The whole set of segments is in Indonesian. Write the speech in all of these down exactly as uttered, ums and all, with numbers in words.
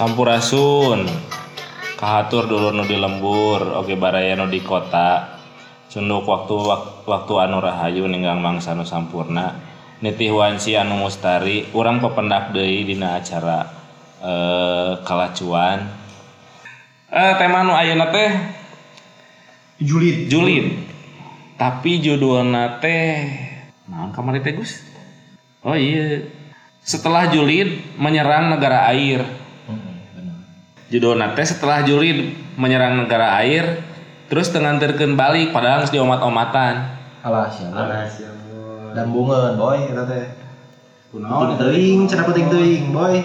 Sampurasun. Kahatur dulur nu di lembur, oge baraya nu di kota. Cunduk waktu waktu anu rahayu ninggang mangsa nu sampurna. Nitih wanci anu mustari, urang pependak deui dina acara e, kalacuan. Eh tema nu ayeuna teh julid, julid. Tapi judulna teh naon kamari teh Gus? Oh iya. Setelah julid menyerang negara air. Judulna teh setelah julid menyerang negara air, terus tenganterkeun balik padahal geus diomat-omatan. Alah sia. Alah sia. Dambungeun boy eta teh. Kunaon teuing cenah penting teuing boy.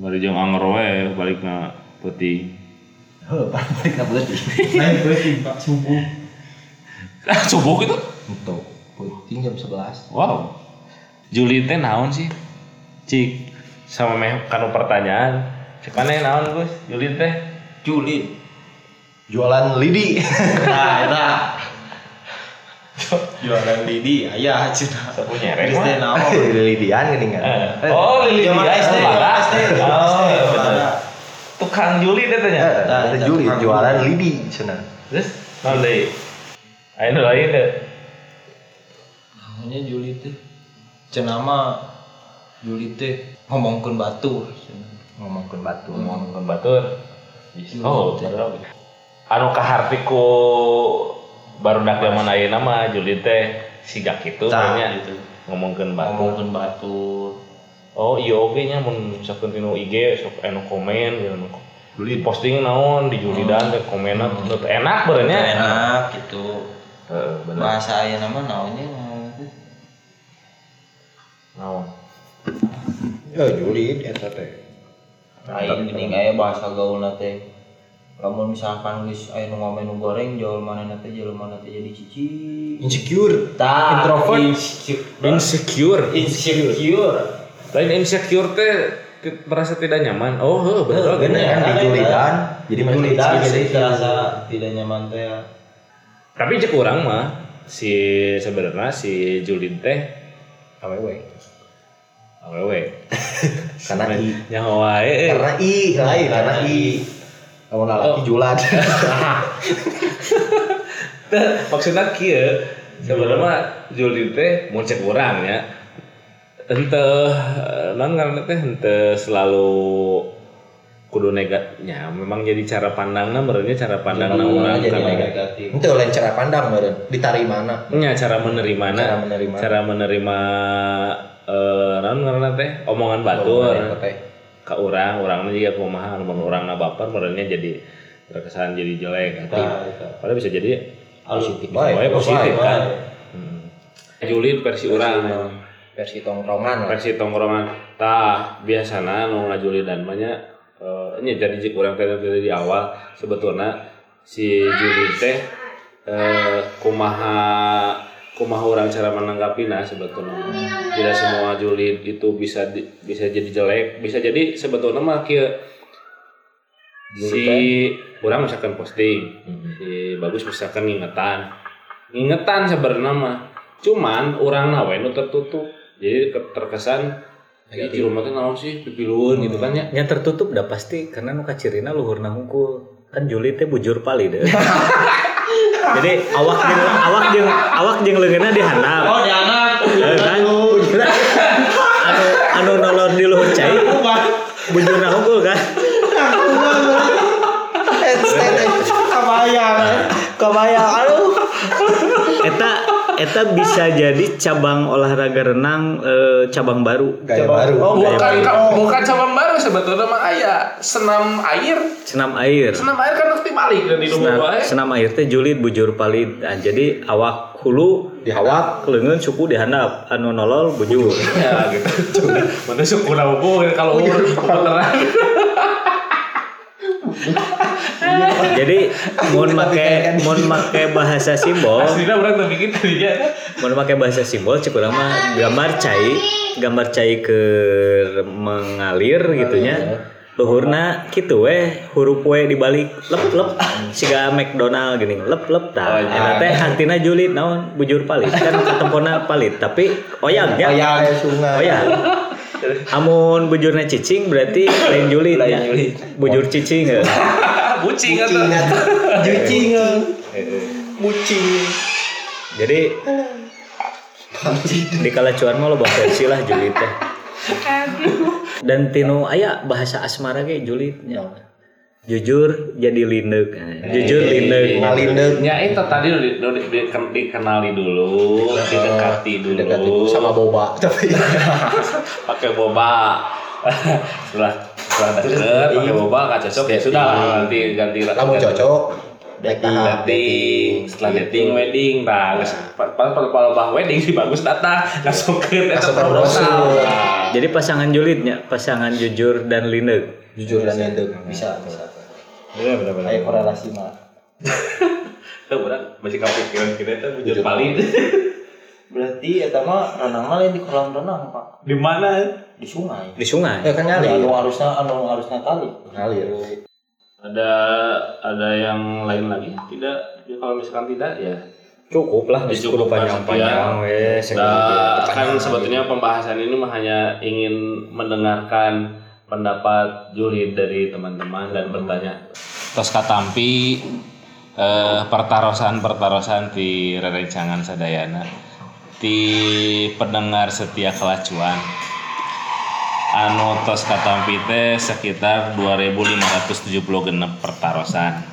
Bari jeung anger we balikna peuting. Heuh, balikna peuting. Naon peuting Pak subuh. Ah subuh kitu? Henteu. Peuting jam sebelas. Wow. Julid teh naon sih? Cik sama meh kanu pertanyaan. Sepaneh naon Gus, julid teh? Julid. Jualan lidi. Nah, eta. Jualan lidi aya cenah. Sapu nyereng teh naon? Lidian geuningan. Oh, lidian. Oh, tukang julid eta nya. Eta julid jualan lidi cenah. Terus naon deui? Aya nu lain teh. Naonnya julid teh? Cenah mah julid teh ngomongkeun batur cenah. Ngomongkeun batur, hmm. ngomongkeun batur. Bisa. Oh, baru. Anu kaharti ku barudak zaman ayeuna mah julid teh siga kitu nya gitu. Ngomongkeun batur. Ngomongkeun batur. Oh, iya oge nya mun sakeun tinu I G sok anu komen gitu. Julid posting naon di julidan teh hmm. komenna hmm. enak bener nya. Enak gitu. Heeh, bener. Bahasa ayeuna mah naonnya? Naon? Ya julid eta teh. Aing geuning aya bahasa gaulna teh. Lamun misalkan geus aya nu ngomel nu goreng jauh manehna teh jelema na teh jadi cici. Insecure. Ta, introvert. Insecure. Insecure. Insecure. Lain insecure teh merasa tidak nyaman. Oh, heuh bener geuning kan dijulidan. Jadi menjulidan jadi terasa tidak nyaman teh. Tapi cek urang mah si sebenarnya si julid teh awewe. Awewe karena i nyawa eh karena i lain karena i lamun lalaki julan maksudna kieu sebenarnya julid teh mun cek urang nya henteu naon ngaranna teh henteu selalu kudu negatnya memang jadi cara pandangna meureunnya cara pandangna urang jadi negatif henteu lain cara pandang meureun ditarimana nya cara menerimana cara menerima cara menerima eh naon ngaranna teh omongan batur ka urang urangna juga kumaha lamun urangna baper merenya jadi terkesan jadi jelek eta padahal bisa jadi positif baik positif kan heeh julid versi urang versi tongkrongan versi tongkrongan tah biasana nu ngajulidan mah nya eh nya jadi jeung urang teh di awal sebetulna si julid teh eh kumaha kumaha urang cara menanggapina sebetulna. Tidak semua julid itu bisa di, bisa jadi jelek, bisa jadi sebetulnya mah kieu si urang misalkan posting, mm-hmm. si bagus misalkan ngingetan. Ngingetan sebenarnya mah cuman urangna we nu tertutup. Jadi terkesan jadi di rumah teh naon sih pipilueun hmm. gitu kan nya. Nya tertutup dah pasti karena nu kacirina luhurna hungkul. Kan julid teh bujur pali deh. Jadi awak jeung awak jeung awak jeung leungeunna dihandap. Oh, dihandap. Heeh kan. Anu anu nolor di luhur cai. Bujurna hungkul kan. Kabayang. Kabayang aduh. Eta eta bisa jadi cabang olahraga renang e, cabang baru. Gaya baru. Oh, bukan bukan cabang baru sebetulnya mah aya senam air. Senam air. Senam air kan teh balik dan di luar wae. Senam air teh julid bujur palid. Nah, jadi awak hulu dihawak leungeun suku dihandap anu nolol bujur ya gitu mana suku lawu kalau umur beneran jadi mun make mun make bahasa simbol aslinya urang teu bikin tadinya mun make bahasa simbol cek urang mah gambar cai gambar cai ke mengalir gitu nya luhurna kitu we huruf we dibalik lep lep siga McDonald gini lep lep tah eta teh artina julid naon bujur palit kan katempona palit tapi oyang nya oyang sungai oyang Amun bujurnya cicing berarti lain julit ya. Bujur cicing ya. Bucing atau jucing. Bucing. Jadi di kala cuan mah lo bahasa silah julit teh. Dan tinu aya bahasa asmara ge julit nya. Jujur jadi lindeuk. Jujur lindeuk. Lindeuk. Nya eta tadi dikenali dulu, didekati dulu sama boba. Pakai boba. Setelah setelah deket pakai boba enggak cocok ya sudah nanti ganti lah. Kamu cocok. Dating, setelah dating, wedding, bagus. Kalau bah wedding sih bagus datang, langsung ke proposal. Jadi pasangan julidnya, pasangan jujur dan lindeuk. Jujur dan lindeuk bisa. Iya benar-benar. Kayak korelasi malah. Tuh benar, masih kepikiran kita tuh jujur paling. Berarti eta mah renang mah di kolam renang, Pak. Di mana? Di sungai. Di sungai. Ya kan ngalir. Anu arusna anu arusna kali. Ngalir. Ada ada yang lain lagi? Tidak, ya, kalau misalkan tidak ya cukup lah. Cukup panjang-panjang. Nah, kan sebetulnya pembahasan ini hanya ingin mendengarkan pendapat julid dari teman-teman dan bertanya. Tos katampi eh, pertarosan-pertarosan di rerencangan sadayana, di pendengar setia kelacuan. Anu tos katampi teh sekitar dua ribu lima ratus tujuh puluh genep pertarosan.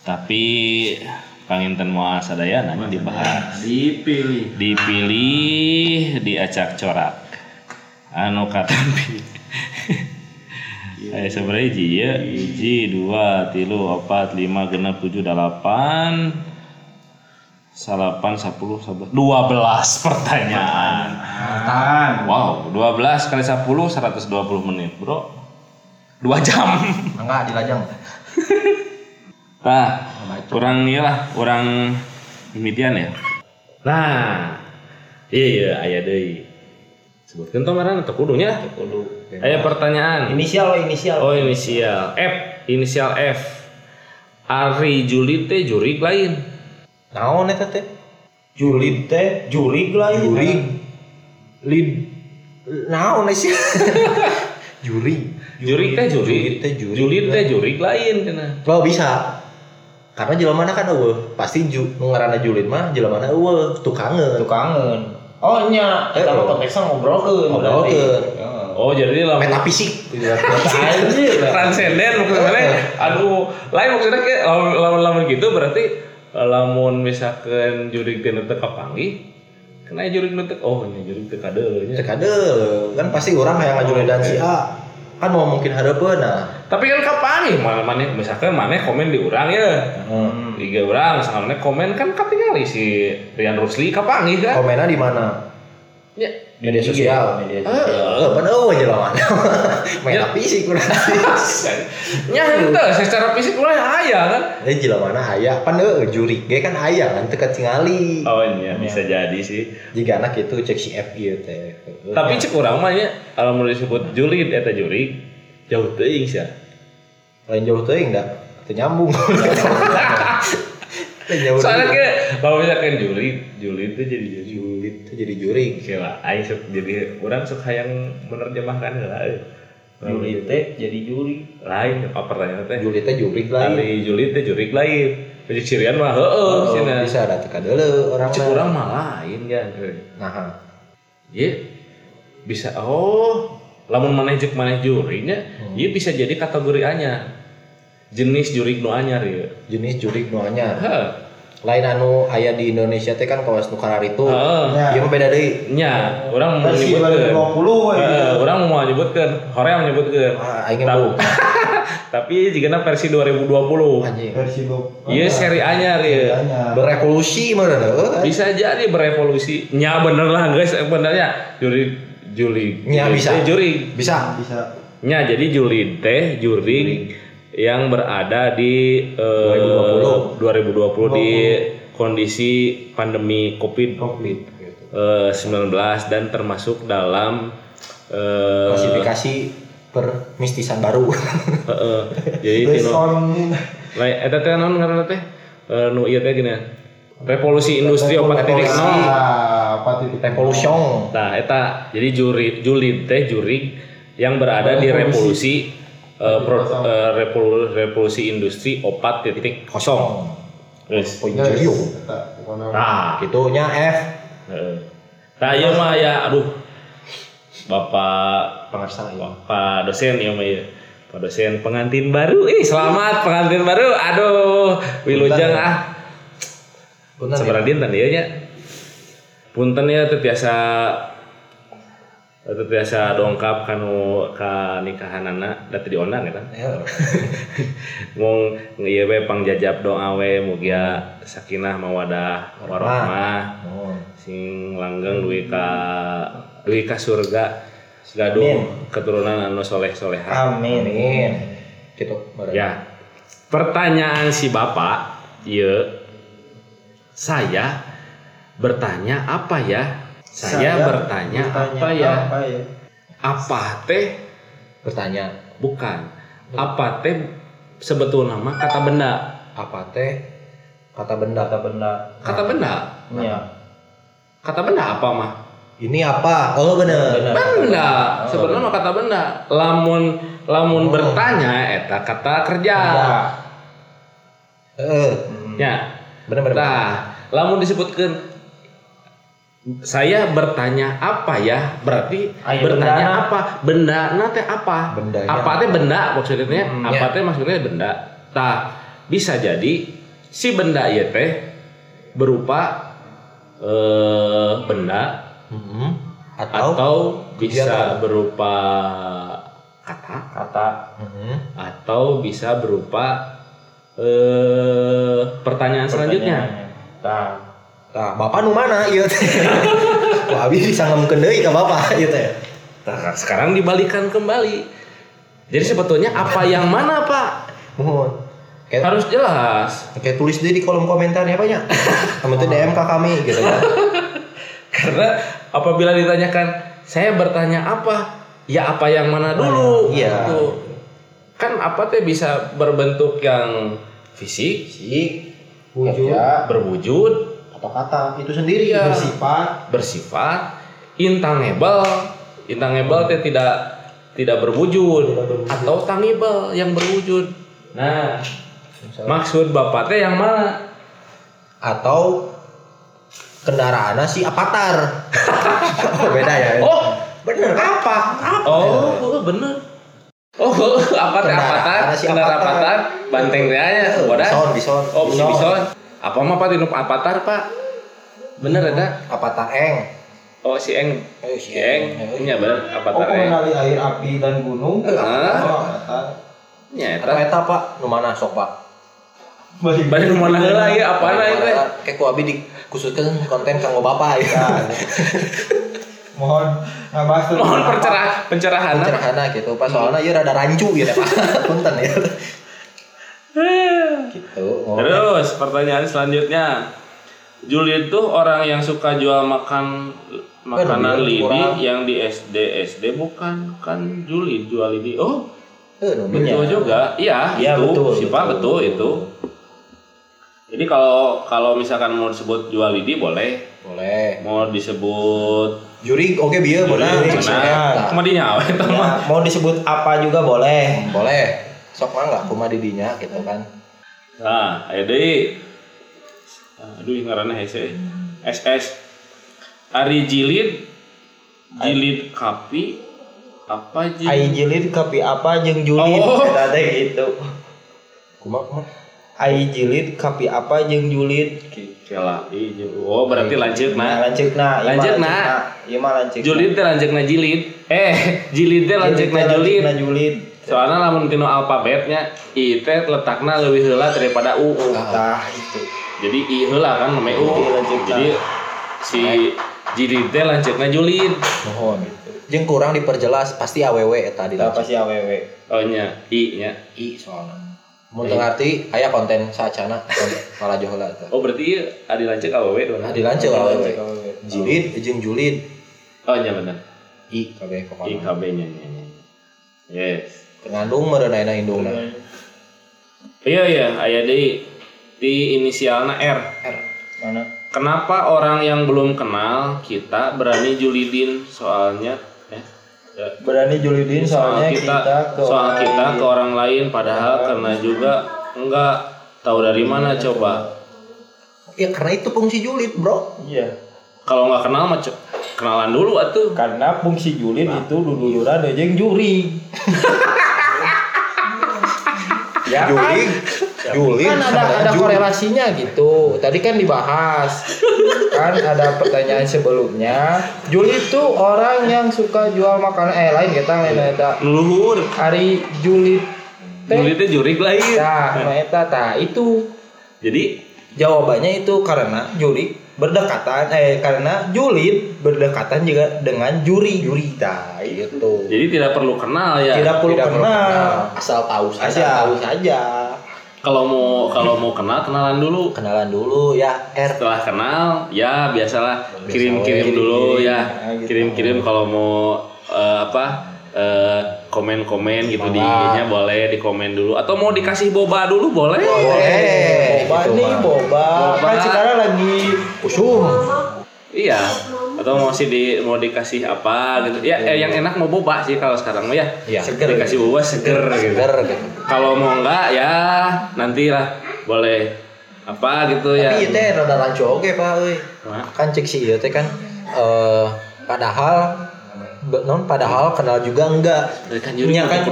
Tapi panginten moal sadayana dibahas, dipilih, dipilih, diacak corak. Anu katampi. Aya sabaraha hiji ya? hiji, dua, tilu, opat, lima, genep, tujuh, dalapan, salapan, sepuluh, sebelas, dua belas pertanyaan. Wow, dua belas kali sepuluh seratus dua puluh menit, Bro. dua jam. Enggak, dilajang. Nah, kurang iyalah, kurang mimitian ya. Nah. Iya, aya deui. Sebutkeun tomaran atau kudunya? Kudu. Aya pertanyaan. Inisial we inisial. Oh, inisial. F, inisial F. Ari julid teh jurig lain. Naon eta teh? Julid teh jurig lain. Jurig. Lid naon sih? Juri. Juri teh juri. Juri teh juri lain cenah. Lo bisa. Karena jelamana kan eueuh, pasti ju ngaranna julid mah jelamana eueuh, tukangeun. Tukangeun. Oh nya, eta mah konteksna ngobrolkeun. Ngobrolkeun. Oh, jadi lamun metafisik. Anjir, transenden maksudna. Aduh, lain maksudna ke lamun gitu berarti lamun misalkan juri teh teu kapanggih kena jurig nutek, oh ini jurig tekadel tekadel, kan pasti orang yang ngajurin dan si A kan mau mungkin harapan nah tapi kan kapan nih, mana misalkan mana komen di orang ya hmm. tiga orang, misalkan mana komen kan katingali si Rian Rusli kapan nih kan komennya di mana? Ya media sosial, media sosial. Eh, padahal aja lah mana. Main fisik kurang. Nya henteu secara fisik urang aya kan. Eh jelamana aya, pan eueuh juri ge kan aya kan teu katingali. Oh iya, bisa jadi sih. Jiga anak itu cek si F ieu teh. Tapi cek urang mah nya alamun disebut julid eta juri jauh teuing sia. Lain jauh teuing da, teu nyambung. Soalnya kayak kalau misalkan julid, julid itu jadi julid itu jadi jurig. Kela, aing sok jadi orang sok hayang menerjemahkan lah. Julid teh jadi juri. Lain apa pertanyaan teh? Julid teh jurig lain. Ari julid teh jurig lain. Jadi cirian mah heueuh cenah. Bisa da tekadeuleu urang. Cek urang mah lain ya. Nah. Ye bisa oh, lamun maneh jeung maneh jurinya, ieu bisa jadi kategori anyar. Jenis jurig nu anyar ieu. Jenis jurig nu anyar. Heeh. Lain anu aya di Indonesia teh kan kawas nu kararitu. Ieu mah beda deui. Nya, urang mau nyebutkeun. Heeh, urang mau nyebutkeun, hoream nyebutkeun. Ah, aing tahu. Tapi jigana versi dua ribu dua puluh. Anjing. Versi dua ribu dua puluh. Ieu seri anyar ieu. Berevolusi mah heuh. Bisa jadi berevolusi. Nya bener lah guys, benernya jurig jurig. Nya bisa. Jurig. Bisa. Bisa. Nya jadi julid teh jurig yang berada di uh, dua ribu dua puluh, dua ribu dua puluh di kondisi pandemi COVID, COVID. Uh, sembilan belas dan termasuk dalam uh, klasifikasi permistisan baru. uh, uh, jadi itu non, lain, eta teh non karena teh, nu iya teh gini. Revolusi industri empat titik nol. Revolusi. Nah, eta jadi juri julid teh jurig yang berada di revolusi uh, pro, uh, revolusi, revolusi industri empat titik nol. Yes. Nah, kitunya F. Heeh. Tah ieu mah aya aduh. Bapak pengasah ya. Bapak dosen ieu mah ieu. Pak dosen pengantin baru. Ih, selamat pengantin baru. Aduh, wilujeng ah. Punten seberadin tadi ya nya. Punten ya teu biasa teu biasa dongkap kanu ka nikahanana da teu diondang eta. Ya. Mung ieu we pangjajab doa we mugia sakinah mawadah warahmah. Oh. Sing langgeng duwi ka duwi ka surga segadung keturunan anu soleh-solehah. Amin. Kitu. Ya. Pertanyaan si Bapak ieu Saya bertanya apa ya? Saya, Saya bertanya, bertanya apa, ya? apa ya? Apa teh? Bertanya. Bukan. Apa teh sebetulnya mah kata benda. Apa teh? Kata benda. Kata benda. Kata benda. Nah. Ya. Kata benda apa mah? Ini apa? Oh benar. Benda. benda. Oh, sebetulnya mah kata benda. Lamun lamun oh. bertanya eta kata kerja. Heeh. Hmm. Ya. Benar-benar. Nah, lamun disebutkan saya bertanya apa ya? Berarti Ayo, bertanya benda. apa? Benda na teh apa? Bendanya. Apa teh benda maksudnya? Hmm, apa ya. teh maksudnya benda? Tah, bisa jadi si benda ieu teh berupa eh benda mm-hmm. atau, atau bisa berupa kata, kata mm-hmm. atau bisa berupa Eh, pertanyaan, pertanyaan selanjutnya. Tah. Tah, bapak nu mana ieu teh? Ku abi bisa ngamkeun deui ka bapak ieu teh. Tah, sekarang dibalikan kembali. Jadi sebetulnya apa yang mana, Pak? Mohon. Harus jelas. Oke, tulis deh di kolom komentar ya, Pak ya. Kamu tuh D M ke kami gitu kan. Karena apabila ditanyakan, saya bertanya apa? Ya apa yang mana dulu? Iya. Nah, gitu. Kan apa teh bisa berbentuk yang fisik, fisik wujud, kerja, berwujud atau kata itu sendiri ya. bersifat bersifat intangible intangible teh tidak tidak berwujud, tidak berwujud atau tangible yang berwujud. Nah, misalnya, maksud bapak teh yang mana? Atau kendaraannya si avatar. Beda ya. Oh, bener. Apa? apa? Oh, bener. Oh, apa teh apatan? Kendaraan apatan, banteng teh aya, bodas. Bison, bison. Oh, bison. bison. Apa mah Pak tinup apatar, Pak? Bener eta? Hmm. Apatar eng. Oh, si eng. Eh, si eng. Nya bener apatar eng. Oh, mengenali air, api dan gunung. Heeh. Nya eta. Eta Pak, nu mana sok, Pak? Bari bari nu mana heula ieu apana ieu teh? Ke ku abi dikhususkeun konten kanggo Bapak ya. Mohon ngabahas mohon percerah pencerahan pencerahan gitu Pak, soalnya ieu rada rancu gitu Pak. Punten ya gitu. Oh, terus pertanyaan selanjutnya, Juli tuh orang yang suka jual makan makanan lidi yang di S D S D bukan kan Juli jual lidi. Oh betul juga iya ya, itu si Pak betul, betul itu. Jadi kalau kalau misalkan mau disebut jual lidi boleh boleh mau disebut jurig oke okay, bieu beunang. Nah, kumaha dinya we eta mah. Mau disebut apa juga boleh. Boleh. Sok mah enggak kumaha di dinya gitu kan. Nah, aya deui. Aduh ngaranna hese. S S Ari jilid jilid kapi apa jeung Ai jilid kapi apa jeung julid eta teh kitu. Kumaha? Ai jilid kapi apa jeung julid kitu. Kela ieu. Oh, berarti lanceukna. Lanceukna. Lanceukna. Ieu mah lanceuk. Julid teh lanceukna jilid. Eh, jilid teh lanceukna julid. Julid. Soalna lamun tinu alfabetnya I teh letakna leuwih heula daripada U. Tah itu. Jadi I heula kan meme U. Jadi si jilid teh lanceukna julid. Mohon gitu. Jeung kurang diperjelas pasti awewe eta di. Tah pasti awewe. Oh nya, I nya. I soalna. Mun teu ngarti aya konten saacana malah joheula teh. Oh berarti ieu adi lanceuk awewe doang. Adi lanceuk awewe. Jilid jeung julid. Oh nya bener. I kabeh pokona. I kabeh nya nya. Yes. Pengandung meureun aya indungna. Iya iya aya deui ti inisialna R. R. Mana? Kenapa orang yang belum kenal kita berani julidin soalnya eh? Berani julidin soalnya soal kita, kita ke soal orang kita lain. Ke orang lain padahal nah, karena juga enggak tahu dari mana ya, coba. Ya karena itu fungsi julid, Bro. Iya. Kalau enggak kenal mah kenalan dulu atuh. Karena fungsi julid nah. Itu dululura jeung juri. Ya, juling, juling. Kan ada ada juling. Korelasinya gitu. Tadi kan dibahas. Kan ada pertanyaan sebelumnya. Juli itu orang yang suka jual makanan eh lain kita lain eta. Luhur. Ari Juli. Juli itu jurig lain. Tah, eta tah itu. Jadi jawabannya itu karena Juli berdekatan eh karena Juli berdekatan juga dengan juri. Juri tah itu. Jadi tidak perlu kenal ya. Tidak perlu tidak kenal. kenal. Asal tahu saja. Asal tahu saja. Kalau mau kalau mau kenal kenalan dulu. Kenalan dulu ya. R. Setelah kenal ya biasalah kirim-kirim dulu ya. Kirim-kirim kalau mau uh, apa? Uh, komen-komen gitu di I G-nya boleh dikomen dulu atau mau dikasih boba dulu boleh. Boleh. Boba gitu, nih boba. boba. Kan sekarang lagi usum. Iya. Atau mau sih di mau dikasih apa gitu ya eh, yang enak mau boba sih kalau sekarang ya, ya seger dikasih boba seger, seger gitu, gitu. Kalau mau enggak ya nantilah boleh apa gitu. Tapi ya tapi itu teh rada rancu oke Pak euy kan cek si ieu teh kan uh, padahal non padahal kenal juga enggak nya kan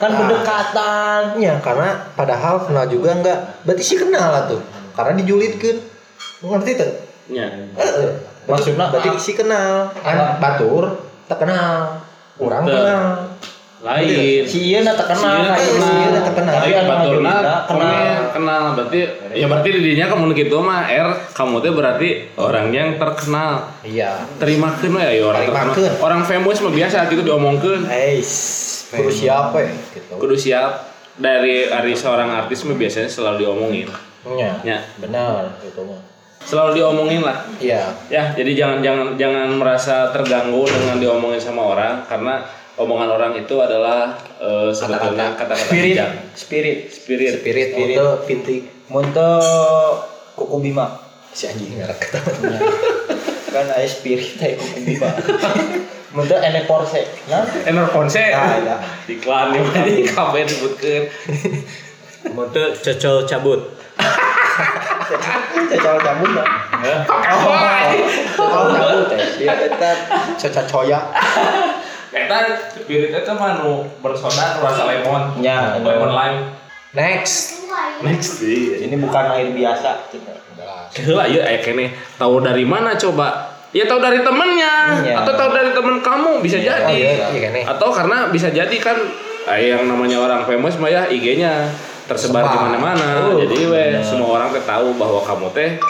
kan pendekatannya karena padahal kenal juga enggak berarti sih kenal lah tuh karena dijulidkeun ngerti teh nya heeh maksudnya berarti si kenal kan batur terkenal orang kenal lain si ieu na terkenal si ieu na terkenal tapi baturna kenal kenal berarti ya berarti didinya kamu kitu mah R kamu teh berarti orang yang terkenal iya terimakeun we ya orang terkenal orang famous mah biasa gitu diomongkeun eish kudu siap we kudu siap dari dari seorang artis mah biasanya selalu diomongin nya benar gitu mah selalu diomongin lah. Iya. Ya, jadi jangan jangan jangan merasa terganggu dengan diomongin sama orang karena omongan orang itu adalah uh, sebetulnya kata-kata spirit, spirit, spirit, spirit, spirit, pinti, monto kuku bima si anjing ngarek katanya. Kan aya spirit teh kuku bima. Monto enek porse, nah, enek porse. Ah, ya. Iklan ini kabeh disebutkeun. Monto cocol cabut. Cocol cabut lah. Cocol cabut teh. Iya eta cocol coya. Eta spirit eta mah nu bersoda rasa lemon. Nya, lemon lime. Next. Next. Ini bukan air biasa. Heula ieu aya keneh. Tahu dari mana coba? Ya tahu dari temannya atau tahu dari teman kamu bisa jadi. Atau karena bisa jadi kan yang namanya orang famous mah ya I G-nya tersebar di mana-mana, uh, jadi we bener. Semua orang teh tahu bahwa kamu teh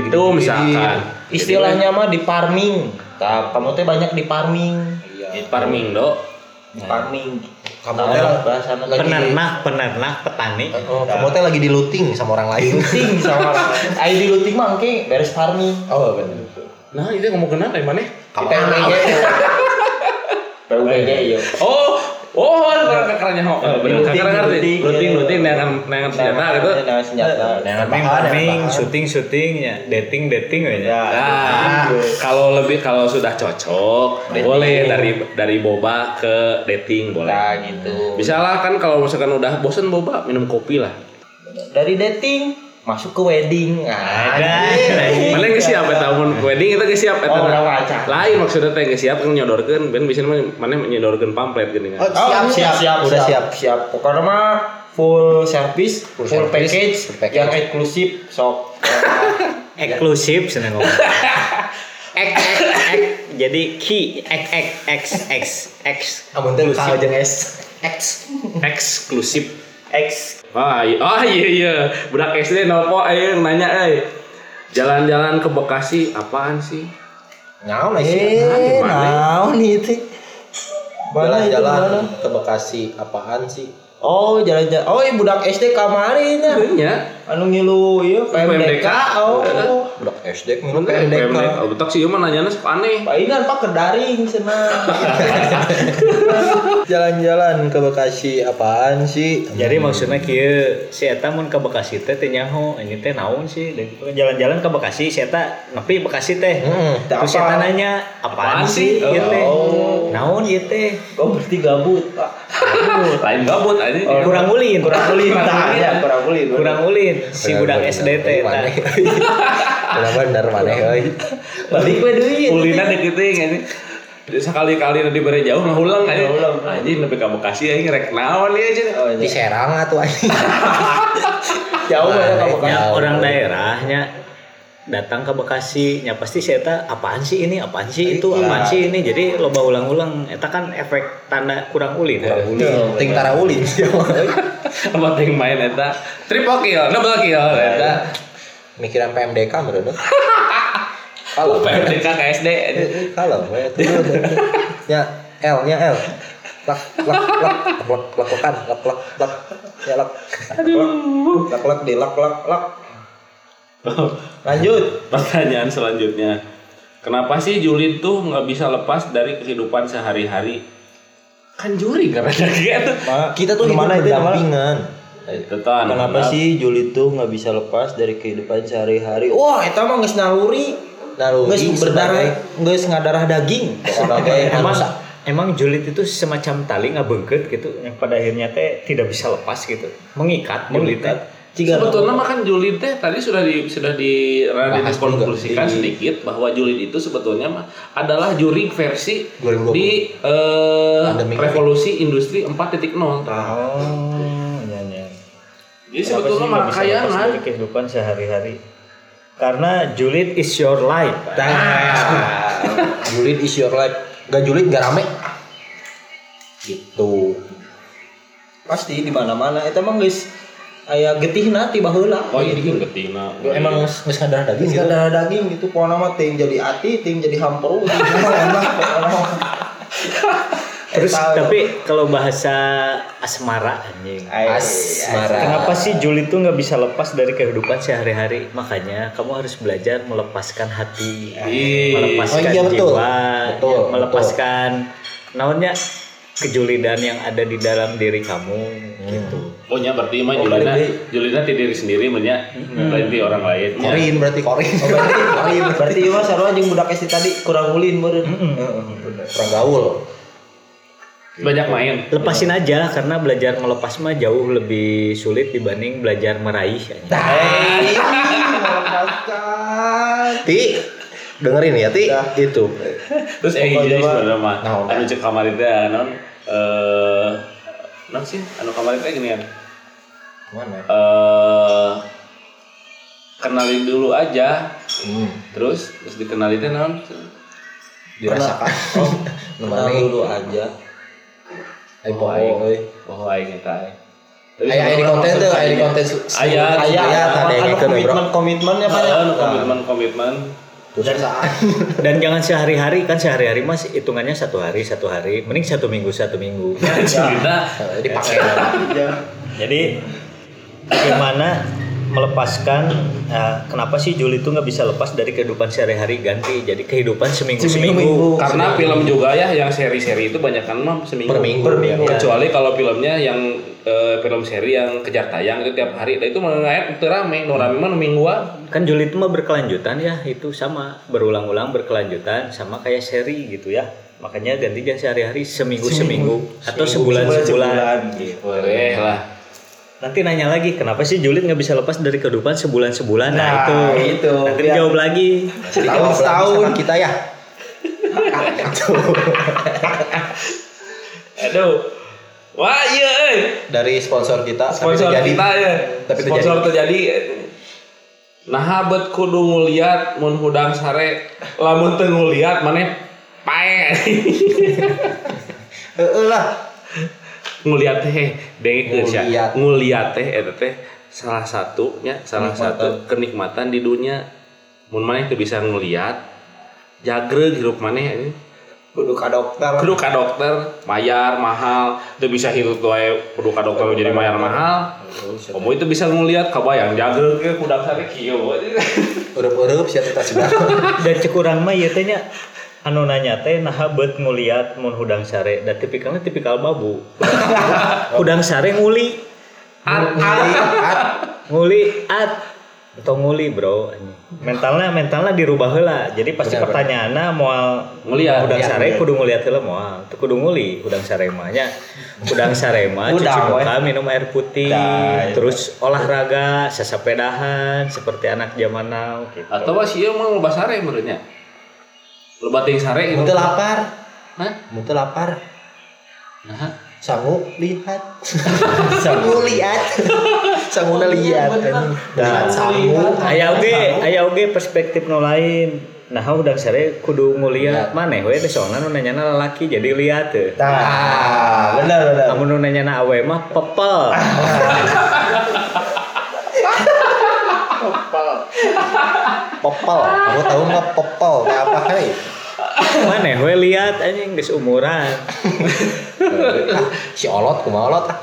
itu misalkan istilahnya mah di farming, nah, kamu teh banyak di farming, di farming do, di farming, kamu teh penernak, penernak, petani, oh, kamu teh lagi di looting sama orang lain, looting sama orang, ayo di looting mah oke, beres farming, oh benar, nah itu kamu kenal dari mana? Kita P U B G, oh oh, karena kerannya ho. Karena ngerti. Looting, looting dengan dengan senjata gitu. Dengan senjata. Dengan farming, syuting-syutingnya, dating-dating we nya. Kalau lebih kalau sudah cocok, boleh dari dari boba ke dating boleh. Nah, gitu. Bisalah kan kalau misalkan udah bosen boba, minum kopi lah. Dari dating masuk ke wedding. Ada. Mana geus siap eta mun wedding eta geus siap eta. Lain maksudnya teh geus siap nyodorkeun ben bisa maneh nyodorkeun pamflet geuningan. Oh, siap siap siap udah siap siap. Pokoknya mah full service, full, full service, package, package yang eksklusif sok. Eksklusif seneng ngomong. Ek ek ek jadi ki ek ek x x x. Amun teh ka jeung S. X eksklusif X. Ah, oh iya iya. Budak S D nopo aing nanya euy. Jalan-jalan ke Bekasi apaan sih? Naon sih? Naon ieu teh? Jalan-jalan ke Bekasi apaan sih? Oh, jalan-jalan. Oh, iya budak S D kamari nya. Iya. Anu ngilu ieu P M D K. Oh, budak S D ngilu P M D K. Budak sih ieu mah nanyana sok aneh. Palingan Pak kedaring cenah. Jalan-jalan ke Bekasi apaan sih? Jadi maksudna kieu si eta mun ke Bekasi teh teh nyaho, anjeun teh naon sih? Jalan-jalan ke Bekasi si eta nepi Bekasi teh. Heeh. Terus si eta nanya, apaan sih ieu teh? Naon ieu teh? Oh, berarti gabut, Pak. Lain gabut aja. Oh, kurang ulin, kurang ulin, kurang ulin, kurang ulin, kurang ulin. Si budak S D T tadi. Kenapa bener maneh euy? Balik we deui. Ulina dekiting anjing. Sekali-kali tadi bare jauh mah ulang anjing. Anjing nepi ka Bekasi anjing rek naon ieu anjing. Di Serang atuh anjing. Jauh banget ka Bekasi. Orang daerahnya datang ke Bekasi, ya pasti saya eta apaan sih ini, apaan sih itu, apaan ya. Sih ini, jadi loba ulang-ulang, eta kan efek tanda kurang ulin, kurang ulin, ya. Ting tara ulin, apa ting main eta, triple kill, double kill, eta mikiran P M D K menurut, kalau P M D K ke S D, kalau, ya L nya L, lak lak lak, lak lakokan, lak lak lak, ya lak, lak lak di lak lak lak. Lanjut. Pertanyaan selanjutnya, kenapa sih Julid tuh nggak bisa lepas dari kehidupan sehari-hari? Kan juri karena gitu. Kita tuh gimana dampingan. Tetan. Kenapa benar. Sih Julid tuh nggak bisa lepas dari kehidupan sehari-hari? Wah, itu mah nggak naluri, naluri. Nggak berdarah, nggak ngadarah daging. Emang, emang Julid itu semacam tali nggak bengket gitu, yang pada akhirnya teh tidak bisa lepas gitu, mengikat Julid. Sebetulnya makan Julid teh tadi sudah di sudah di konklusikan sedikit bahwa Julid itu sebetulnya mah adalah juri versi dua ribu dua puluh di uh, revolusi industri empat titik nol. Oh, iya iya. Jadi sebetulnya mah kayak nang kehidupan sehari-hari. Karena Julid is your life. Nah. Julid is your life. Gak Julid gak rame. Gitu. Pasti di mana-mana eta mah geus aya getihna tiba heula. Oh, jadi gitu. Getihna. Emang geus ngadarah daging. Geus ngadarah daging gitu pokona mah teuing jadi ati, teuing jadi hampuru. Terus tapi kalau bahasa asmara anjing. Asmara. Kenapa sih Juli tuh enggak bisa lepas dari kehidupan sehari-hari? Makanya kamu harus belajar melepaskan hati, melepaskan jiwa, melepaskan naonnya kejulidan yang ada di dalam diri kamu gitu. Oh nya berarti mah Julina, Julina di diri sendiri menya, lain di orang lain. Korin berarti korin. Oh, berarti korin. Berarti mah sarua jeung budak S D tadi kurang ulin meureun. Heeh. Kurang gaul. Banyak main. Lepasin aja karena belajar melepas mah jauh lebih sulit dibanding belajar meraih. Tai. Ti dengerin ya Ti itu. Terus eh jadi sebenarnya mah anu cek kamari teh non eh nah sih, anu kemarin kayak gini kan. Mana? Uh, kenalin dulu aja. Hmm. Terus terus dikenalin teh naon? Dirasakan. Oh, kenal dulu aja. Ai poho euy, poho aing eta ai. Ai di konten teh, ai di konten aya aya tadi komitmen komitmennya banyak. Komitmen komitmen. Dan, dan jangan sehari-hari kan sehari-hari mas hitungannya satu hari satu hari mending satu minggu satu minggu ya, ya. Dipakai ya. Jadi bagaimana melepaskan uh, kenapa sih Juli itu nggak bisa lepas dari kehidupan sehari-hari ganti jadi kehidupan seminggu seminggu, seminggu. Karena seminggu. Film juga ya yang seri-seri itu banyak kan mam seminggu per minggu, per minggu. Kecuali kalau filmnya yang Uh, film seri yang kejar tayang itu tiap hari, nah, itu mengenai itu rame, norami mah mingguan. Kan Juli itu mah berkelanjutan ya, itu sama berulang-ulang berkelanjutan, sama kayak seri gitu ya. Makanya ganti jangan sehari-hari seminggu-seminggu atau sebulan-sebulan. Boleh lah. Nanti nanya lagi, kenapa sih Julid nggak bisa lepas dari kehidupan sebulan-sebulan? Nah, nah itu, itu. Nanti ya. Jawab lagi. Jadi kalau setahun kita ya. Aduh. Wah iya eh. Dari sponsor kita. Sponsor tapi terjadi, kita ya. Tapi sponsor terjadi. Nah bet kudu nguliat mun hudang sare lamun teu nguliat maneh pae. Heeh lah. Nguliat teh deungkeun sia. Nguliat teh eta teh salah satunya salah satu kenikmatan di dunia. Mun maneh teu bisa nguliat jagreug hirup maneh Kudu ka dokter. Kudu ka dokter, bayar mahal. Itu bisa hirup wae kudu ka dokter jadi bayar mahal. Kamu itu bisa ngelihat kabayang jageuk ke kudak sare kieu. Ureup-ureup sia teh sudah. Dan cekurang mah ieu teh nya anu nanya teh naha beut nguliat mun hudang sare. Da tipikalna tipikal babu. Hudang sare nguli. At at nguli at atau nguli bro, mentalnya mentalnya dirubah heula. Jadi pasti pertanyaanna moal nguliat udang sare kudu nguliat heula moal. Teu kudu nguli udang sare mah nya. Udang sare mah cuci muka, minum air putih, da, terus olahraga, sasapedahan seperti anak zaman now gitu. Atawa si ieu mah loba sare meureun nya. Loba teuing sare ieu. Mun teu lapar. Hah? Mun teu lapar. Naha? Sangu lihat, sangu lihat, sangu lihat, dan sangu. Ayah oge, ayah oge perspektif no lain. Nah, udang sare kudu nguliat maneh we teh soalna nu nanyana lalaki jadi liat teh. Tah, bener bener. Amun nu nanyana awe mah pepel. Pepel. Pepel. Aku tahu mah pepel teh apa kali. Maneh we liat anjing geus umuran. Si olot kumaha olot ah.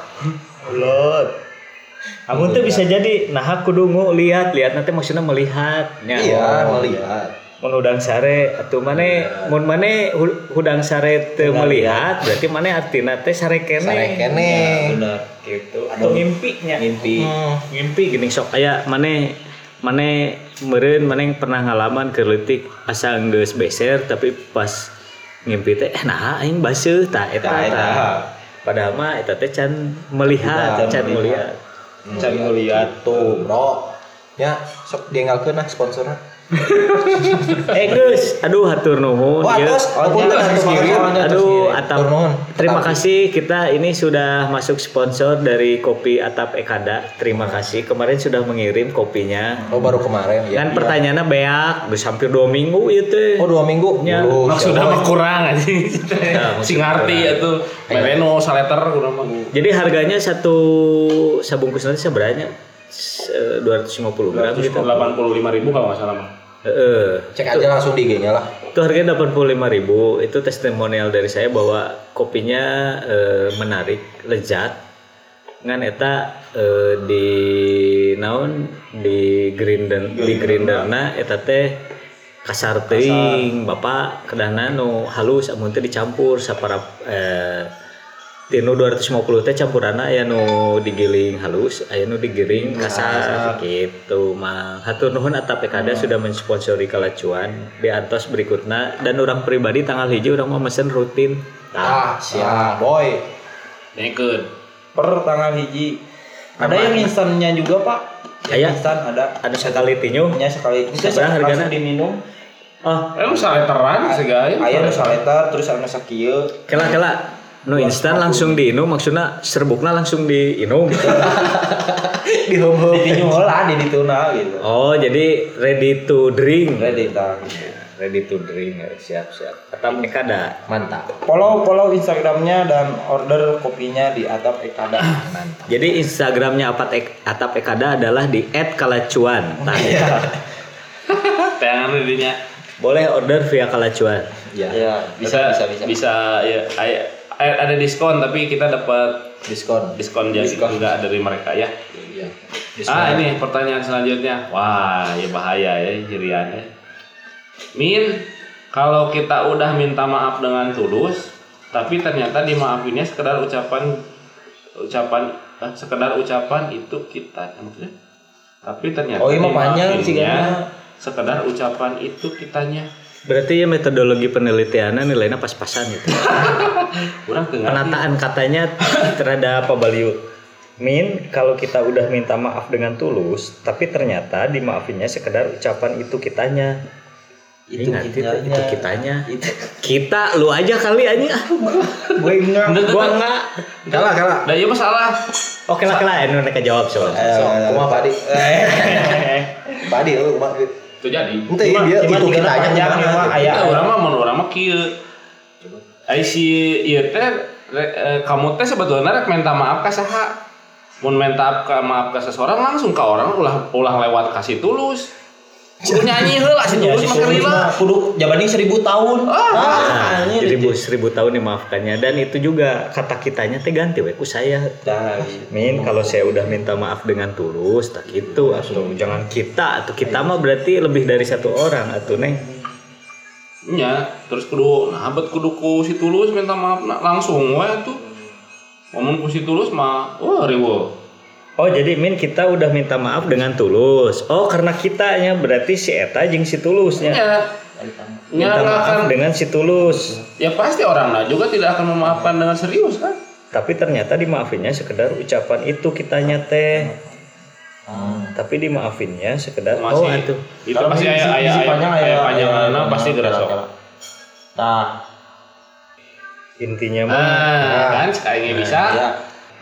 Olot. Amun teh bisa jadi naha kudu nguliat, liat teh maksudna melihat nya. Iya, melihat. Mun udang sare atuh maneh mun maneh hudang sare teu melihat, berarti maneh artina teh sare keneh. Sare keneh. Bener kitu. Atuh ngimpi nya. Ngimpi. Ngimpi geuning sok aya maneh maneh meureun maneh pernah ngalaman kerleutik asa geus beser tapi pas ngimpi teh nah aing baseuh tah eta padahal mah eta teh can melihat can melihat can melihat tuh bro nya sok dienggalkeun ah sponsorna eh geus aduh hatur nuhun geus aduh atap terima kasih kita ini sudah masuk sponsor dari kopi Atap Ekada terima kasih kemarin sudah mengirim kopinya oh baru kemarin ya kan pertanyaannya beak geus hampir dua minggu ieu teh oh dua minggu maksudna mah kurang anjing sing ngarti atuh mereno saleter kurang mah jadi harganya satu sabungkus nanti sabaranya dua ratus lima puluh gram gitu delapan puluh lima ribu kalau enggak salah mah. Heeh. Cek aja langsung di I G-nya lah. Itu harganya delapan puluh lima ribu. Itu testimonial dari saya bahwa kopinya e, menarik, lezat. Ngan eta e, di naon di grinder di grinderna eta teh kasar teuing, Bapak kedahna nu halus amun teh dicampur sapara e, tinu dua ratus lima puluh teh campuranna aya nu digiling halus, aya nu digiring kasar gitu. Mah hatur nuhun Atap Ekada sudah mensponsori kalacuan. Diantos berikutnya dan orang pribadi tanggal hiji urang mah mesen rutin. Tah, siap, boy. Nikeun. Per tanggal hiji. Ada yang instannya juga, Pak. Yang instan ada. Ada sekali tinyu, nya sekali. Seberapa hargana diminum? Ah, anu saleteran segaya. Aya nu saleter terus anu sakieu. Kela-kela no instan langsung diinum maksudnya serbukna langsung diinum di home di nyola di dituna gitu oh jadi ready to drink ready to ready to drink siap siap Atap Ekada mantap follow follow Instagramnya dan order kopinya di Atap Ekada mantap jadi Instagramnya Atap Ekada adalah di et kalacuan nah tangan didinya boleh order via kalacuan ya, ya bisa bisa bisa, bisa ya ayo ada diskon tapi kita dapat diskon diskon jadi juga dari mereka ya. Iya. Ah ini pertanyaan selanjutnya. Wah, ya bahaya ya ciriannya. Min, kalau kita udah minta maaf dengan tulus, tapi ternyata dimaafinnya sekedar ucapan ucapan eh, sekedar ucapan itu kita maksudnya. Tapi ternyata oh, dimaafinnya sekedar ucapan itu kitanya. Berarti ya metodologi penelitiannya nilainya pas-pasan gitu. Penataan katanya terhadap apa baliut. Min, kalau kita udah minta maaf dengan tulus, tapi ternyata dimaafinnya sekedar ucapan itu kitanya. Itu Ingat, kitanya. Itu, itu kitanya. Itu. Kita lu aja kali anjing. Gue enggak. Gua enggak. Kalah, kalah. Lah iya masalah. Oke lah, kalah. Ini mereka jawab soal. Kumaha, Pak Adi? Pak Adi lu kumaha? Itu jadi. Itu dia itu kitanya jangan mah aya urang mah mun urang mah kieu. Ai si ieu teh kamu teh sebetulna rek minta maaf ka saha? Mun minta maaf ka seseorang langsung ka orang ulah ulah lewat kasih tulus. Kudu nyanyi heula sih dulu makerila. Kudu jabani seribu tahun. Ah, nah, nah, seribu seribu tahun dimaafkannya dan itu juga kata kitanya teh ganti we ku saya. Nah, min kalau saya udah minta maaf dengan tulus tak itu atuh jangan kita atau kita mah berarti lebih dari satu orang atuh neng. Nya terus kudu nah bet kudu ku si tulus minta maaf nah, langsung we atuh. Ngomong ku si tulus mah oh riweuh. Oh jadi min kita udah minta maaf dengan tulus. Oh karena kitanya berarti si eta jeung si tulusnya. Iya. Minta ya, maaf akan, dengan si tulus. Ya pasti orangnya juga tidak akan memaafkan dengan serius kan. Tapi ternyata dimaafinnya sekedar ucapan itu kitanya teh. Hmm. Tapi dimaafinnya sekedar masih, oh atuh. Itu pasti aya aya aya panjanganna pasti gerasok. Nah. Intinya mah nah, kan sekali nah, bisa. Ya.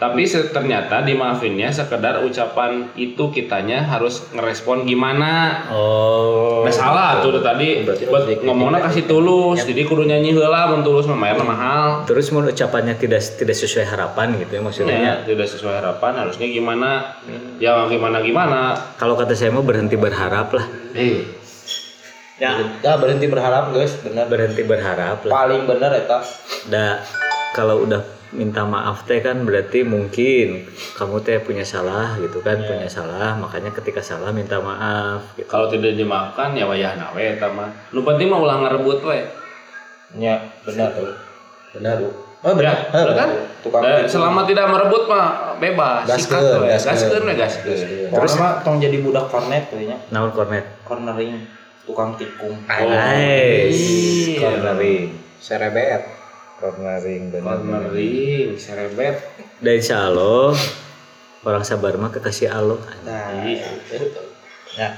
Tapi ternyata dimaafinnya sekedar ucapan itu kitanya harus ngerespon gimana. Oh. Nah salah tuh tadi buat ngomongnya kasih tulus. Jadi kudu nyanyi heula mun tulus mah mayarna mahal. Terus mun ucapannya tidak tidak sesuai harapan gitu ya maksudnya. Ya, tidak sesuai harapan harusnya gimana? Hmm. Ya gimana gimana. Kalau kata saya mah berhenti berharap lah. Eh. Ya, ya berhenti berharap guys, benar berhenti berharap lah. Paling benar eta. Da kalau udah minta maaf teh kan berarti mungkin kamu teh punya salah gitu kan yeah. Punya salah makanya ketika salah minta maaf gitu. Kalau tidak dimaafkan ya wayahna we eta mah nu penting mah ulah ngarebut we nya yeah, benar tuh benar tuh oh benar ya, benar kan tukang da, selama tidak merebut mah bebas sikat we gaskeun we gaskeun terus mah tong jadi budak kornet we nya naon kornet cornering tukang tikung oh nice. Cornering serebet cornering benar cornering serebet dan insyaallah orang sabar mah kekasih Allah nah betul nah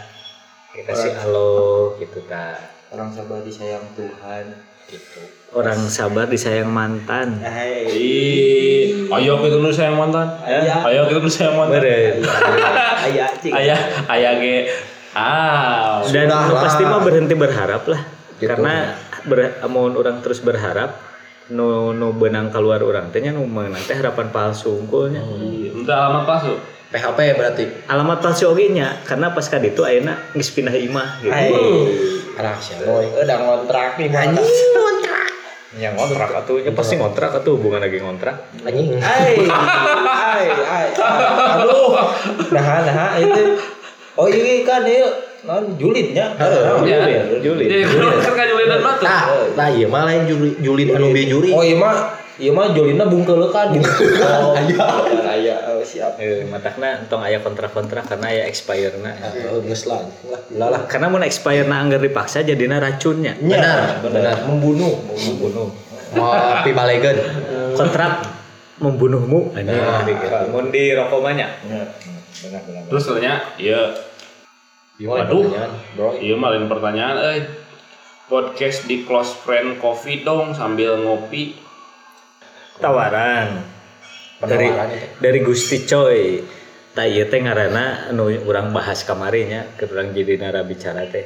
kekasih Allah gitu ta orang sabar disayang Tuhan gitu orang sabar disayang mantan hai ayo kita nu sayang mantan ayo kita nu sayang mantan aya aya aya ge ah dan pasti mah berhenti berharap lah gitu. Karena ber- mohon orang terus berharap no no benang keluar orang teh nya nu meunang teh harapan palsu unggul nya. Hmm. Alamat palsu. P H P berarti. Alamat palsu oge nya karena pas ka ditu ayeuna geus pindah imah gitu. Hei. Arah sia loy eudang ngontrak nih anjing ngontrak. Nya ngontrak atuh nya pasti ngontrak atuh hubungan lagi ngontrak. Anjing. Hai. Hai, hai. Aduh. Nah, nah itu. Oh ieu kan ieu naon julidnya? Heeh, julid. Julid. Kan julidan mah tuh. Tah, ieu mah lain julid anu bejuri. Oh ieu mah ieu mah julidna bungkeuleukan gitu. Oh, aya siap. Heuh, matakna entong aya kontrak-kontrak karena aya expire-na. Heeh, geus lah. Lah, karena mun expire-na anggar dipaksa jadina racunnya. Benar, benar. Membunuh, membunuh. Oh, pi balegeun. Kontrak membunuhmu. Nah, mun di rokomanya. Benar, benar, benar. Terus soalnya, iya. Waduh, iya malin pertanyaan. Eh, podcast di close friend coffee dong sambil ngopi. Tawaran. Dari dari Gusti Coy. Ta ieu teh ngaranna anu urang bahas kamari nya, urang jadi narabicara teh.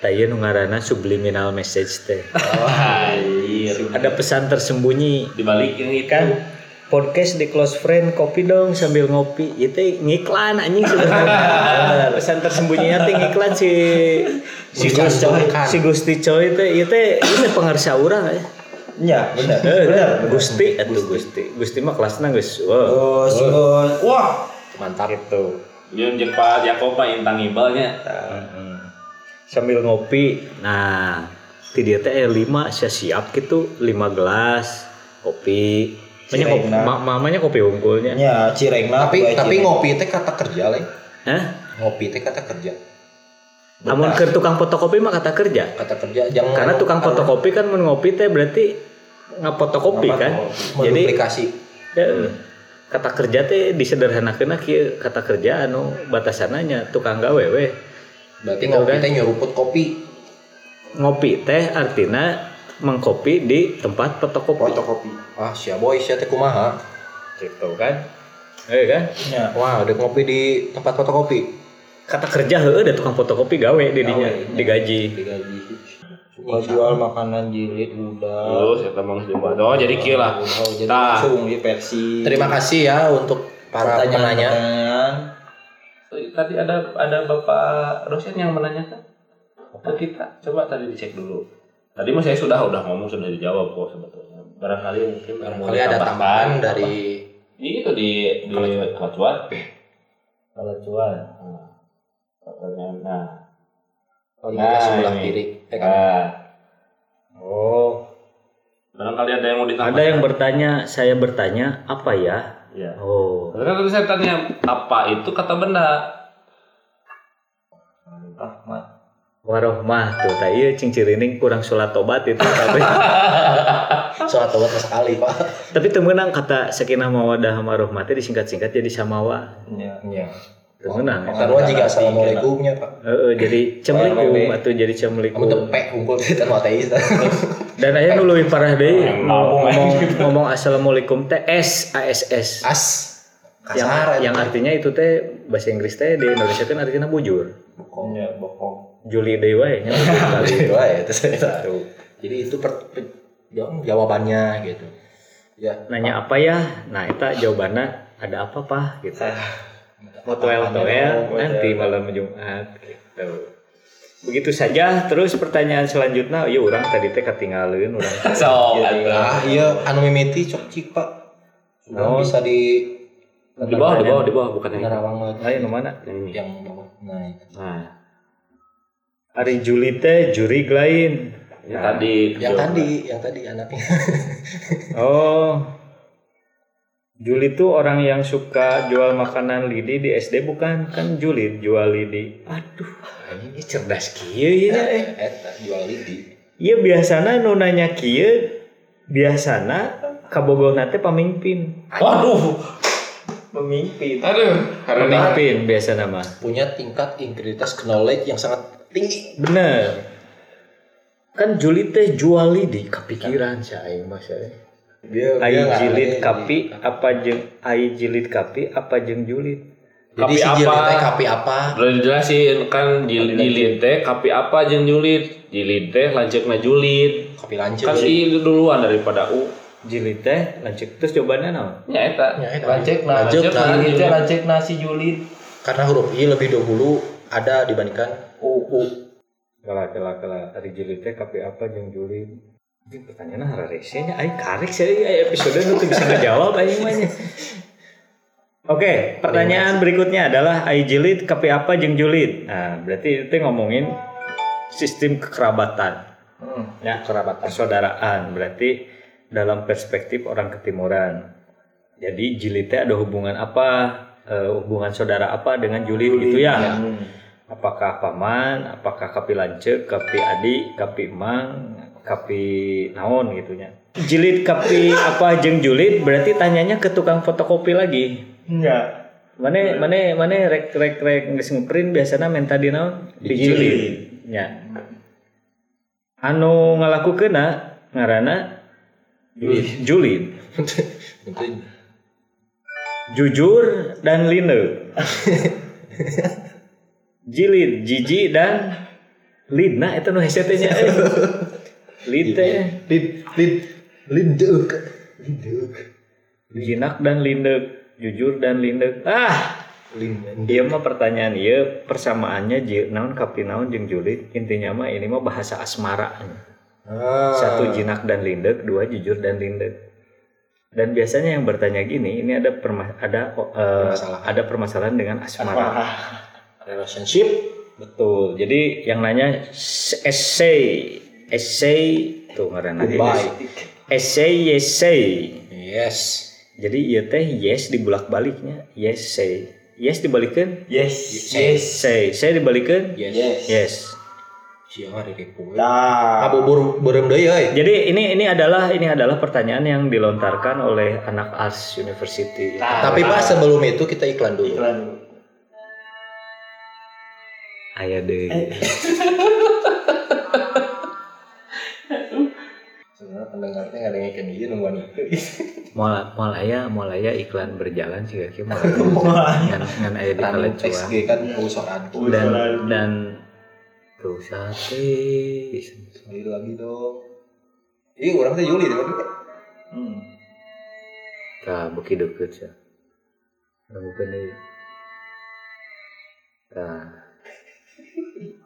Ta ieu nu ngaranna subliminal message teh. Wah, oh, ada pesan tersembunyi di balik yang ikan. Podcast di close friend kopi dong sambil ngopi itu ngiklan anjing sebenarnya pesan tersembunyinya teh ngiklan si si Gusti Coy si Gusti Coy teh itu itu pengarsa urang ya nya benar benar Gusti atuh Gusti Gusti mah kelasna geus wow wah mantap itu jeung jeung Pak Jakob mah intang ibalnya sambil ngopi nah ti dieu teh lima siap kitu lima gelas kopi banyak kopi, mamanya kopi unggulnya. Ya, cirengna. Tapi tapi cireng. Ngopi teh kata kerja lain. Hah? Ngopi teh kata kerja. Amun ke tukang fotokopi mah kata kerja. Kata kerja. Jangan karena tukang fotokopi kan mun ngopi teh berarti ngapotokopi kan. Jadi aplikasi. Ya, kata kerja teh disederhanakeun kieu kata kerja anu batasannya tukang gawe we. Berarti gitu ngopi teh nyeruput kopi. Ngopi teh artina mengkopi di tempat fotokopi. Fotokopi. Ah, sia boy, sia teh kumaha? Gitu kan. Eh kan? Ya. Wah, udah ngopi di tempat fotokopi. Kata kerja heueuh da tukang fotokopi gawe dirinya digaji. Digaji. Suka jual makanan jilid udah. Terus eta mah coba. Oh, jadi kieu lah. Jadi langsung di versi. Terima kasih ya untuk para penanya. Tadi ada ada Bapak dosen yang menanyakan. apa kita? Coba tadi dicek dulu. Tadi mas saya sudah udah ngomong sudah dijawab kok sebetulnya. Barangkali mungkin barangkali ada tambahan dari ini tuh di di kelacuan. Kelacuan. Nah, pertanyaan. Nah, nah sebelah kiri. Eh, nah. Oh. Barangkali ada yang mau ditanya. Ada yang bertanya, saya bertanya apa ya? Ya. Oh. Karena saya tanya apa itu kata benda. Rahmat. Warohmah tuh, tadi cing cirining kurang sholat tobat itu tapi sholat tobat sekali pak. Tapi temenang kata sakinah mawadah warohmah itu disingkat-singkat jadi samawa. Iya. Iya. Temenang. Kalau jika assalamualaikumnya pak. Heeh, jadi cemlikum atau jadi cemlikum. Tepek kumpul kita wateis. Dan aya nu leuwih parah deui ngomong assalamualaikum teh S A S S. As. Kasar. Yang artinya itu teh bahasa Inggris teh di Indonesia kan artinya bujur. Bokong. Iya, bokong. Juli Dewa-nya Dewa ya itu saya tahu. Jadi itu per, per, jawabannya gitu. Ya, nanya apa ya? Nah, itu jawabannya ada apa, Pak? Gitu. Motoel-motoel nanti malam Jumat gitu. Begitu saja. Terus pertanyaan selanjutnya, ya orang tadi teh ketinggalan orang. So, ah iya anu mimiti cocik, Pak. Sudah bisa di di bawah, di bawah, di bawah bukan yang Karawang. Lain mana? Yang bawah. Nah. Hari Juli teh jurig lain. Yang nah, tadi, yang jawab. tadi, yang tadi anaknya. Oh. Juli tuh orang yang suka jual makanan lidi di S D bukan? Kan Juli jual lidi. Aduh, ini cerdas kieu ieu eh. Eta jual lidi. Ieu biasana nu nanya kieu biasana kabogona teh pamimpin. Waduh. Pemimpin. Aduh, pemimpin biasana mah punya tingkat integritas knowledge yang sangat tinggi. Bener. Kan Juli teh jual lidi kepikiran sia aing mah sia. Ai jilid kapi apa jeung ai jilid kapi apa jeung julid. Jadi si jilid teh kapi apa? Udah dijelasin kan jilid teh kapi apa jeung julid. Jilid teh lanceukna julid. Kapi lanceuk. Kan si duluan daripada u. Jilid teh lanceuk terus jawabanna naon? Nya eta. Lanceukna lanceukna lanceukna si julid. Karena huruf i lebih dahulu ada dibandingkan U. Kalah kalah kalah. Tadi jilid teh kapi apa jeung julid? Ini pertanyaannya hara rese nya ai karek sih episode nu teu bisa ngajawab aing mah nya. Oke, pertanyaan berikutnya adalah ai jilid kapi apa jeung julid. Nah, berarti itu ngomongin sistem kekerabatan. Hmm, ya, kekerabatan persaudaraan. Berarti dalam perspektif orang ketimuran. Jadi jilid teh ada hubungan apa? Uh, hubungan saudara apa dengan julid, julid gitu ya? Ya. Hmm. Apakah paman, apakah kapi lanceuk, kapi adik, kapi emang, kapi naon gitunya. Jilid kapi apa jeung julid berarti tanyanya ke tukang fotokopi lagi. Enggak. Mane mane mane rek rek rek geus ngeprint biasana menta di naon? Di jilid. Nya. Anu ngalakukeunna ngaranna julid. Julid. Jujur dan lineuk. Jilid, jiji dan lid. Nah, itu nu hese teh nya. Lid teh, lid, lid, lindeuk, lindeuk. Jinak dan lindeuk, jujur dan lindeuk. Ah, lindeuk. Ieu mah pertanyaan ieu persamaannya naon kapi naon jeung julid. Intinya mah ini mah bahasa asmara. Ah. Satu jinak dan lindeuk, dua jujur dan lindeuk. Dan biasanya yang bertanya gini, ini ada perma- ada uh, permasalahan. ada permasalahan dengan asmara. asmara. Relationship, betul. Jadi yang nanya essay, essay tuh ngaranna ini. Essay, essay. Yes. Jadi ieu teh yes dibulak-baliknya. Yes say. Yes dibalikeun? Yes. Yes say. Say dibalikeun? Yes. Yes. Siapa direpot? Tah, kabubur beureum deui euy. Jadi ini ini adalah ini adalah pertanyaan yang dilontarkan oleh anak Ars University. Nah, tapi Pak sebelum itu kita iklan dulu. Iklan dulu. Aya deui. Sebenarnya pendengarnya enggak ada yang kayak gini nungguan itu. Moal moal aya, moal aya iklan berjalan sih kayak moal. Ngan ngan aya di kalacuan. S G kan perusahaan. Dan dan tuh sate. Sekali lagi dong. Ih, orang teh Juli tadi. Hmm. Ka beki deukeut sia. Nunggukeun deui. Nah.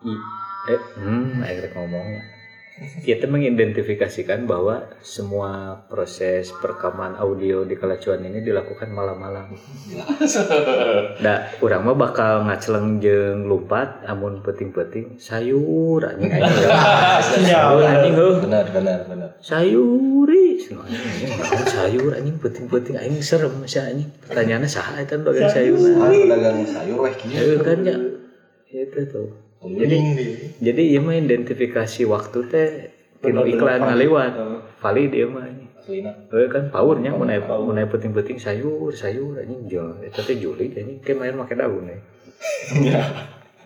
I eh, hmm, akhirnya ngomongnya. Kita mengidentifikasikan bahwa semua proses perekaman audio di kalacuan ini dilakukan malam-malam. Nah, urang mah bakal ngaceleng jeung lumpat, amun peuting-peuting sayur anjing aja. Sayur anjing heuh. Benar, benar, benar. Sayuri, sayur anjing peuting-peuting aing serem sia anjing. Pertanyaanna saha eta bagian sayurna? Pedagang sayur weh kieu. Heuh kan nya. Eta tuh. Jadi, hmm. jadi iya mah identifikasi waktu teh tino iklan ngaliwat, valid iya mah. Eh kan powernya mau naik mau naik penting-penting sayur sayur anjing jual, itu teh juri anjing kayak main pakai daun ya. Ya,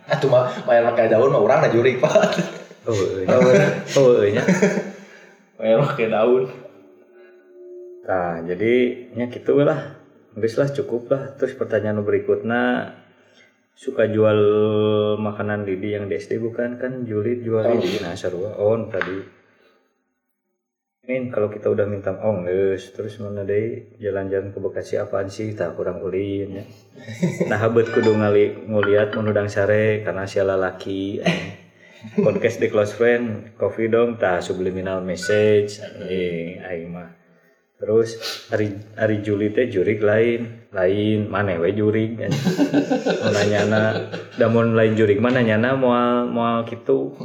atau mah main pakai daun mah orang na juri pak. Oh iya, oh iya. Main pakai daun. Nah jadi nya gitulah, habislah cukup lah. Terus pertanyaan berikutnya. Suka jual makanan lidi yang di S D bukan kan Juli jual oh. Lidi nah sarua on tadi Min kalau kita udah minta ong geus terus mana deui jalan-jalan ke Bekasi apaan sih tah kurang ulin ya. Nah habeut kudu ngali nguliat mun udang sare karena sia lalaki podcast di close friend coffee dong tah subliminal message eh aing mah terus hari hari Juli teh jurig lain lain mana we jurig nanyana damun lain jurig mana nyana moal moal kitu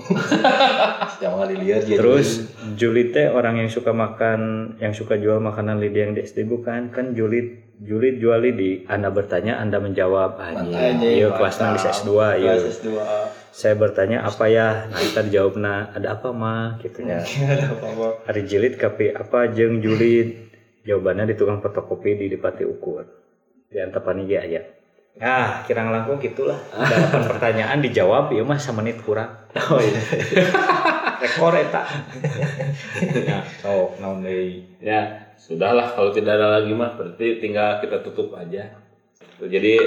terus Juli teh orang yang suka makan yang suka jual makanan lidi yang di S D bukan kan Juli Juli jual lidi Anda bertanya Anda menjawab aja iya kelas enam bisa S dua iya saya bertanya apa ya nah kita jawabna ada apa mah gitu ya ada apa mah hari jilid kape apa jeung julid jawabannya di tukang fotokopi di Dipati Ukur di Antapani ge aya. Ah, kirang langkung gitulah. Delapan pertanyaan dijawab, ieu mah samenit kurang. Oh iya. Rekor eta. Ya, sok naon deui. Ya, sudahlah kalau tidak ada lagi mah berarti tinggal kita tutup aja. Jadi,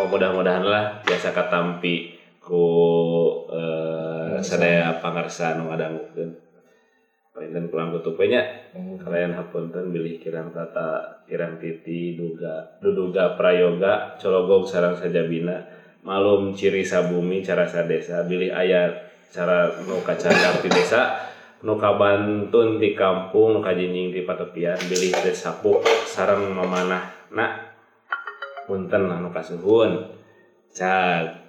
oh, mudah-mudahan lah biasa katampi ku eh sadaya pangarsa nu ngadangukeun. Palinten kurang tutup we nya. Hmm. Kalian hapunten bilih kirang tata, kirang titi, duga, duduga prayoga, cologog sarang sajabina, malum ciri sabumi cara sadesa, bilih aya cara nu kacagar di desa, nu kabantun di kampung, nu kajinjing di patepian, bilih teh sapuk sareng mamanahna. Punten anu kasuhun. Cat